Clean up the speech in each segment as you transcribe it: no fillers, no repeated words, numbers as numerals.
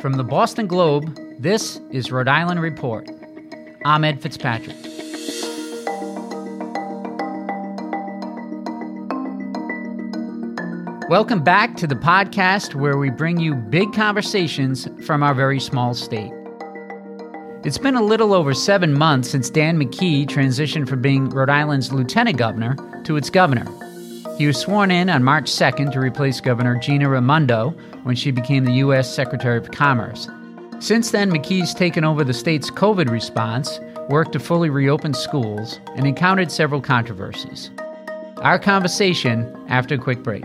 From the Boston Globe, this is Rhode Island Report. I'm Ed Fitzpatrick. Welcome back to the podcast where we bring you big conversations from our very small state. It's been a little over 7 months since Dan McKee transitioned from being Rhode Island's lieutenant governor to its governor. He was sworn in on March 2nd to replace Governor Gina Raimondo when she became the U.S. Secretary of Commerce. Since then, McKee's taken over the state's COVID response, worked to fully reopen schools, and encountered several controversies. Our conversation after a quick break.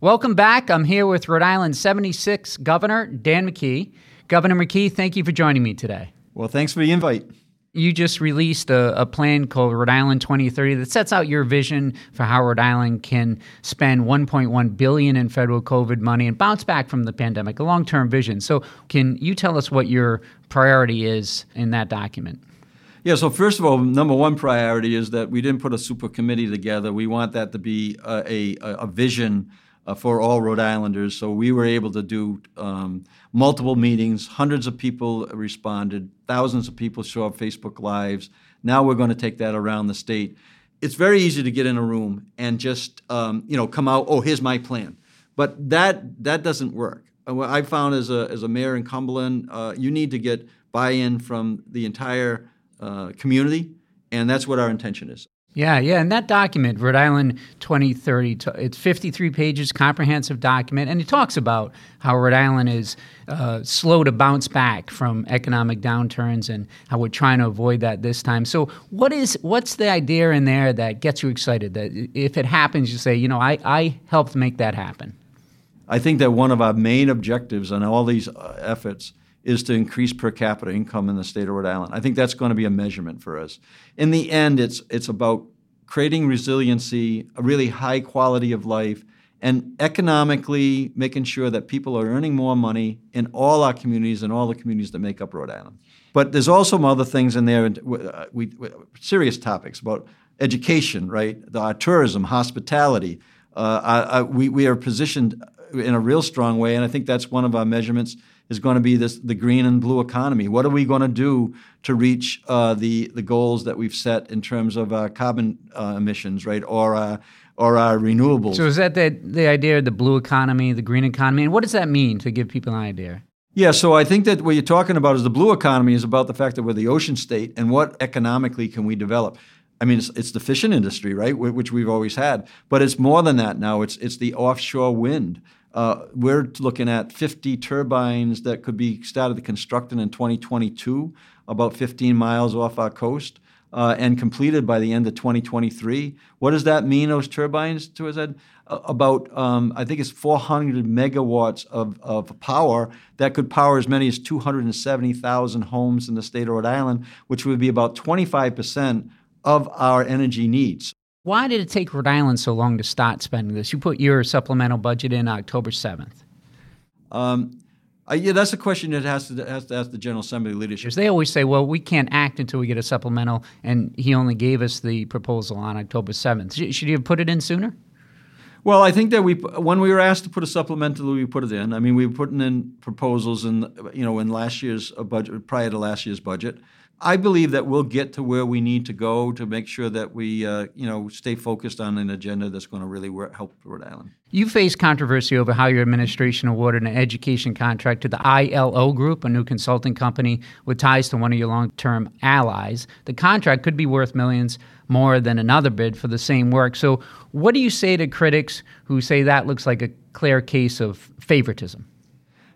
Welcome back. I'm here with Rhode Island 76 Governor Dan McKee. Governor McKee, thank you for joining me today. Well, thanks for the invite. You just released a plan called Rhode Island 2030 that sets out your vision for how Rhode Island can spend $1.1 billion in federal COVID money and bounce back from the pandemic, a long-term vision. So can you tell us what your priority is in that document? Yeah, so first of all, number one priority is that we didn't put a super committee together. We want that to be a vision for all Rhode Islanders. So we were able to do multiple meetings. Hundreds of people responded. Thousands of people show up Facebook Lives. Now we're going to take that around the state. It's very easy to get in a room and just, come out, oh, here's my plan. But that doesn't work. What I found as a mayor in Cumberland, you need to get buy-in from the entire community, and that's what our intention is. Yeah, and that document, Rhode Island 2030, it's 53 pages, comprehensive document, and it talks about how Rhode Island is slow to bounce back from economic downturns and how we're trying to avoid that this time. So what's the idea in there that gets you excited, that if it happens, you say, I helped make that happen? I think that one of our main objectives in all these efforts is to increase per capita income in the state of Rhode Island. I think that's going to be a measurement for us. In the end, it's about creating resiliency, a really high quality of life, and economically making sure that people are earning more money in all our communities and all the communities that make up Rhode Island. But there's also some other things in there, serious topics about education, right? Our tourism, hospitality. We are positioned in a real strong way, and I think that's one of our measurements is going to be the green and blue economy. What are we going to do to reach the goals that we've set in terms of carbon emissions, right, or our renewables? So is that the idea of the blue economy, the green economy? And what does that mean to give people an idea? Yeah, so I think that what you're talking about is the blue economy is about the fact that we're the ocean state and what economically can we develop. I mean, it's the fishing industry, right, which we've always had. But it's more than that now. It's the offshore wind. We're looking at 50 turbines that could be started constructing in 2022, about 15 miles off our coast, and completed by the end of 2023. What does that mean, those turbines, to us, Ed? About, I think it's 400 megawatts of power that could power as many as 270,000 homes in the state of Rhode Island, which would be about 25% of our energy needs. Why did it take Rhode Island so long to start spending this? You put your supplemental budget in October 7th. That's a question that has to ask the General Assembly leadership. They always say, well, we can't act until we get a supplemental, and he only gave us the proposal on October 7th. Should he have put it in sooner? Well, I think that when we were asked to put a supplemental, we put it in. I mean, we were putting in proposals in last year's budget, prior to last year's budget. I believe that we'll get to where we need to go to make sure that we, stay focused on an agenda that's going to really help Rhode Island. You faced controversy over how your administration awarded an education contract to the ILO Group, a new consulting company with ties to one of your long-term allies. The contract could be worth millions more than another bid for the same work. So what do you say to critics who say that looks like a clear case of favoritism?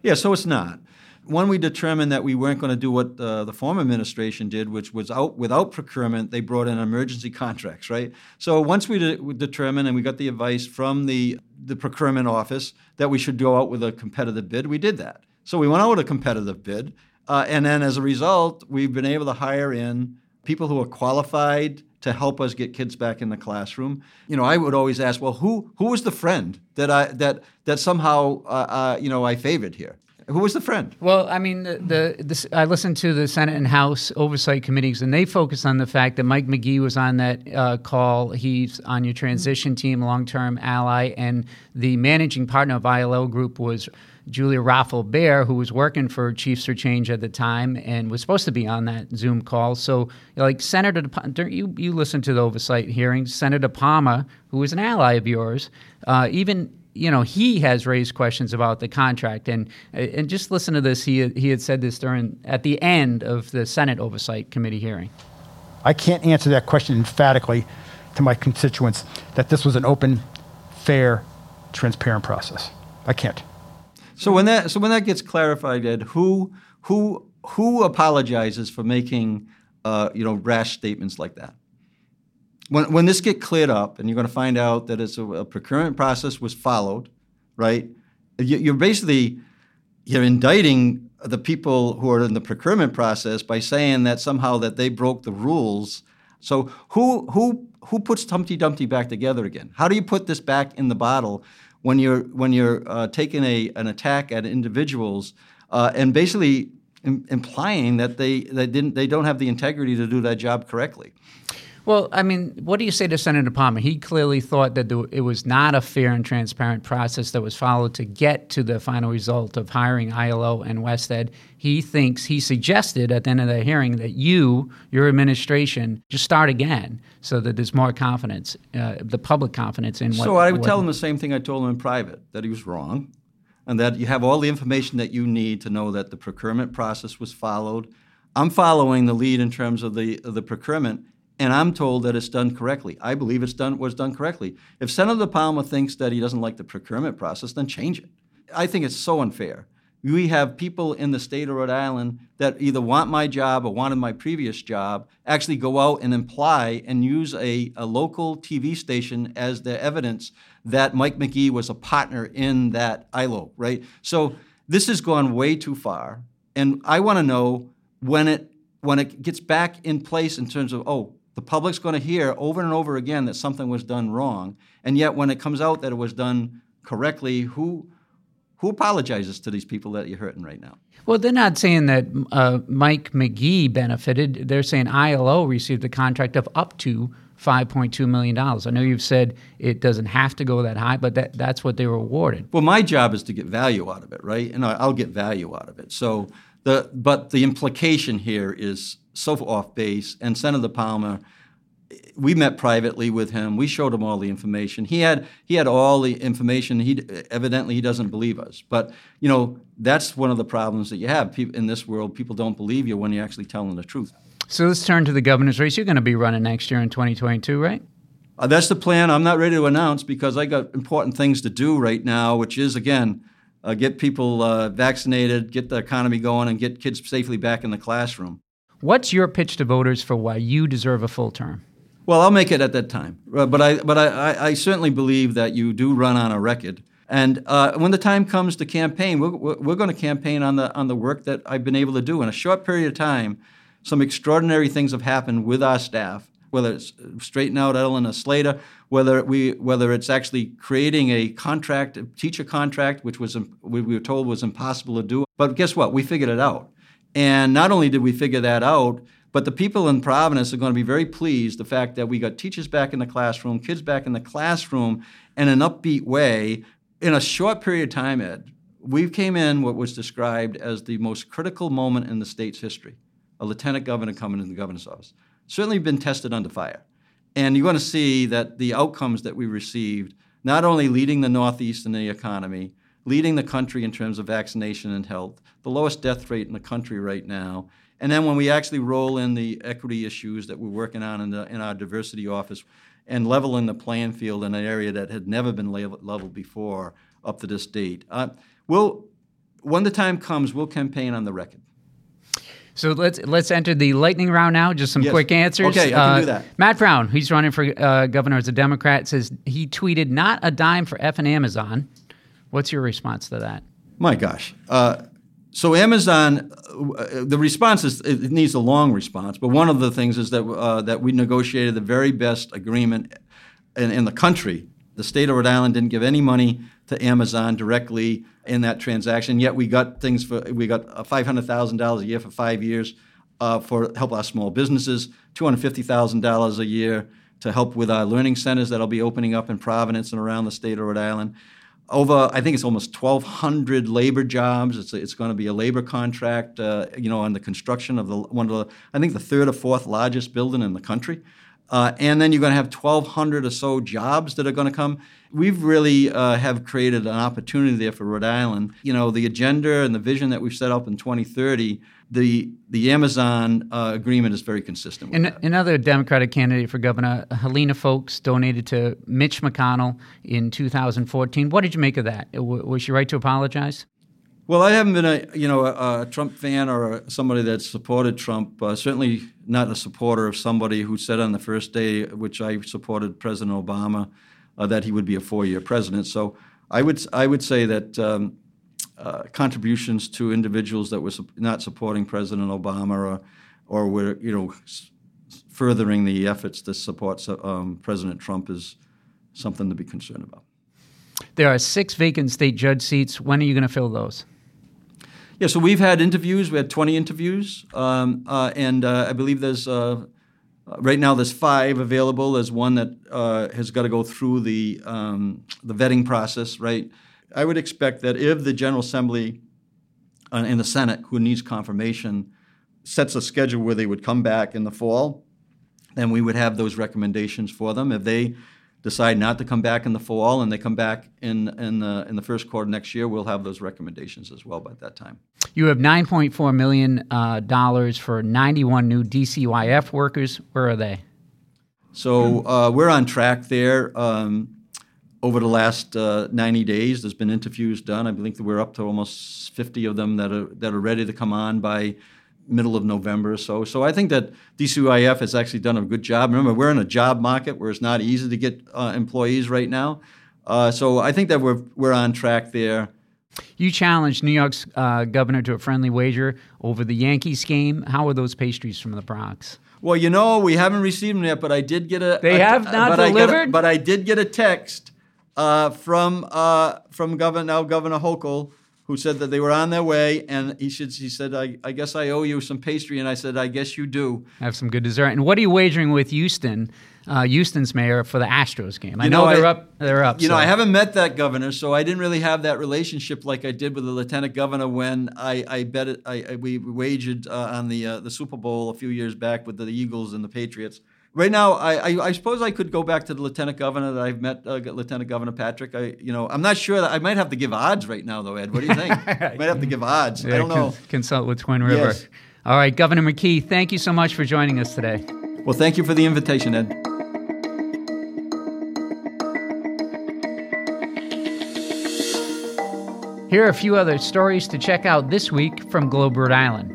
Yeah, so it's not. When we determined that we weren't going to do what the former administration did, which was without procurement, they brought in emergency contracts, right? So once we determined and we got the advice from the procurement office that we should go out with a competitive bid, we did that. So we went out with a competitive bid. And then as a result, we've been able to hire in people who are qualified to help us get kids back in the classroom. You know, I would always ask, well, who was the friend that somehow, I favored here? Who was the friend? Well, I mean, I listened to the Senate and House Oversight Committees, and they focused on the fact that Mike McGee was on that call. He's on your transition team, long-term ally, and the managing partner of ILO Group was Julia Raffle Bear, who was working for Chiefs for Change at the time and was supposed to be on that Zoom call. So, like, Senator – you listened to the oversight hearings. Senator Palmer, who is an ally of yours, even – he has raised questions about the contract. And just listen to this. He had said this at the end of the Senate Oversight Committee hearing. I can't answer that question emphatically to my constituents that this was an open, fair, transparent process. I can't. So when that gets clarified, Ed, who apologizes for making rash statements like that? When this gets cleared up and you're going to find out that it's a procurement process was followed, right? You're basically indicting the people who are in the procurement process by saying that somehow that they broke the rules. So who puts Humpty Dumpty back together again? How do you put this back in the bottle when you're taking an attack at individuals and basically implying that they don't have the integrity to do that job correctly? Well, I mean, what do you say to Senator Palmer? He clearly thought that it was not a fair and transparent process that was followed to get to the final result of hiring ILO and West Ed. He suggested at the end of the hearing that your administration, just start again so that there's more confidence, the public confidence in what. So I would tell him the same thing I told him in private, that he was wrong and that you have all the information that you need to know that the procurement process was followed. I'm following the lead in terms of the procurement. And I'm told that it's done correctly. I believe was done correctly. If Senator Palmer thinks that he doesn't like the procurement process, then change it. I think it's so unfair. We have people in the state of Rhode Island that either want my job or wanted my previous job actually go out and imply and use a local TV station as their evidence that Mike McGee was a partner in that ILO, right? So this has gone way too far. And I want to know when it gets back in place in terms of, the public's going to hear over and over again that something was done wrong, and yet when it comes out that it was done correctly, who apologizes to these people that you're hurting right now? Well, they're not saying that Mike McGee benefited. They're saying ILO received a contract of up to $5.2 million. I know you've said it doesn't have to go that high, but that's what they were awarded. Well, my job is to get value out of it, right? And I'll get value out of it. So, but the implication here is so off base. And Senator Palmer, we met privately with him. We showed him all the information. He had all the information. He evidently doesn't believe us. But, that's one of the problems that you have. In this world, people don't believe you when you're actually telling the truth. So let's turn to the governor's race. You're going to be running next year in 2022, right? That's the plan. I'm not ready to announce because I got important things to do right now, which is, again, get people vaccinated, get the economy going, and get kids safely back in the classroom. What's your pitch to voters for why you deserve a full term? Well, I'll make it at that time. But I certainly believe that you do run on a record. And when the time comes to campaign, we're going to campaign on the work that I've been able to do. In a short period of time, some extraordinary things have happened with our staff, whether it's straightening out Eleanor Slater, whether it's actually creating a teacher contract, which we were told was impossible to do. But guess what? We figured it out. And not only did we figure that out, But the people in Providence are going to be very pleased the fact that we got teachers back in the classroom, kids back in the classroom in an upbeat way in a short period of time, Ed. We came in what was described as the most critical moment in the state's history, a lieutenant governor coming into the governor's office. Certainly been tested under fire. And you're going to see that the outcomes that we received, not only leading the Northeast in the economy, leading the country in terms of vaccination and health, the lowest death rate in the country right now. And then when we actually roll in the equity issues that we're working on in our diversity office and leveling the playing field in an area that had never been leveled before up to this date. When the time comes, we'll campaign on the record. So let's enter the lightning round now, just some quick answers. Okay, I can do that. Matt Brown, who's running for governor as a Democrat, says he tweeted, "Not a dime for effing Amazon." What's your response to that? My gosh. So Amazon, the response is, it needs a long response, but one of the things is that we negotiated the very best agreement in the country. The state of Rhode Island didn't give any money to Amazon directly in that transaction, yet we got $500,000 a year for 5 years for help our small businesses, $250,000 a year to help with our learning centers that'll be opening up in Providence and around the state of Rhode Island. Over, I think it's almost 1,200 labor jobs. It's going to be a labor contract, on the construction of the third or fourth largest building in the country. And then you're going to have 1,200 or so jobs that are going to come. We've really have created an opportunity there for Rhode Island. You know, the agenda and the vision that we've set up in 2030, the Amazon agreement is very consistent with that. Another Democratic candidate for governor, Helena Folks, donated to Mitch McConnell in 2014. What did you make of that? Was she right to apologize? Well, I haven't been a Trump fan or somebody that's supported Trump, certainly not a supporter of somebody who said on the first day, which I supported President Obama, that he would be a four-year president. So I would say that contributions to individuals that were not supporting President Obama or were furthering the efforts to support President Trump is something to be concerned about. There are 6 vacant state judge seats. When are you going to fill those? Yeah, so we've had interviews. We had 20 interviews, and I believe there's right now there's 5 available. There's one that has got to go through the vetting process, right? I would expect that if the General Assembly and the Senate, who needs confirmation, sets a schedule where they would come back in the fall, then we would have those recommendations for them. If they decide not to come back in the fall, and they come back in the first quarter next year, we'll have those recommendations as well by that time. You have $9.4 million for 91 new DCYF workers. Where are they? So we're on track there. Over the last 90 days, there's been interviews done. I think that we're up to almost 50 of them that are ready to come on by middle of November or so. So I think that DCYF has actually done a good job. Remember, we're in a job market where it's not easy to get employees right now. So I think that we're on track there. You challenged New York's governor to a friendly wager over the Yankees game. How are those pastries from the Bronx? Well, we haven't received them yet, but I did get a... They have not delivered? I did get a text from Governor Hochul, who said that they were on their way, and he said, I guess I owe you some pastry, and I said, I guess you do. Have some good dessert. And what are you wagering with Houston's mayor for the Astros game? I know they're up. They're up. I haven't met that governor, so I didn't really have that relationship like I did with the lieutenant governor when we wagered on the Super Bowl a few years back with the Eagles and the Patriots. Right now, I suppose I could go back to the lieutenant governor that I've met, Lieutenant Governor Patrick. I'm not sure. I might have to give odds right now, though, Ed. What do you think? I might have to give odds. Yeah, I don't know. Consult with Twin River. Yes. All right, Governor McKee, thank you so much for joining us today. Well, thank you for the invitation, Ed. Here are a few other stories to check out this week from Globe, Rhode Island.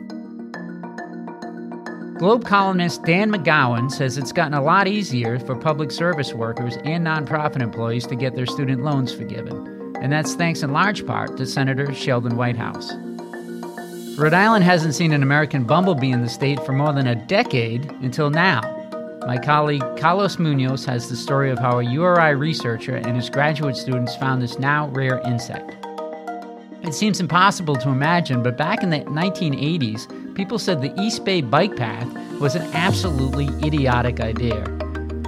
Globe columnist Dan McGowan says it's gotten a lot easier for public service workers and nonprofit employees to get their student loans forgiven, and that's thanks in large part to Senator Sheldon Whitehouse. Rhode Island hasn't seen an American bumblebee in the state for more than a decade until now. My colleague Carlos Munoz has the story of how a URI researcher and his graduate students found this now rare insect. It seems impossible to imagine, but back in the 1980s, people said the East Bay bike path was an absolutely idiotic idea.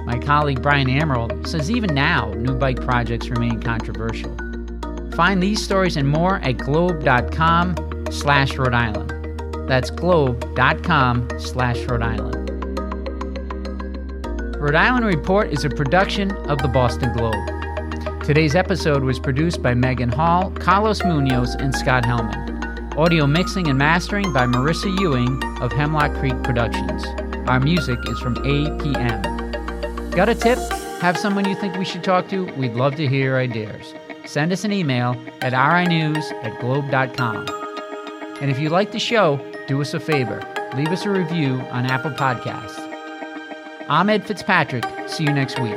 My colleague Brian Amaral says even now, new bike projects remain controversial. Find these stories and more at globe.com/Rhode Island. That's globe.com/Rhode Island. Rhode Island Report is a production of the Boston Globe. Today's episode was produced by Megan Hall, Carlos Munoz, and Scott Hellman. Audio mixing and mastering by Marissa Ewing of Hemlock Creek Productions. Our music is from APM. Got a tip? Have someone you think we should talk to? We'd love to hear your ideas. Send us an email at rinews@globe.com. And if you like the show, do us a favor. Leave us a review on Apple Podcasts. I'm Ed Fitzpatrick. See you next week.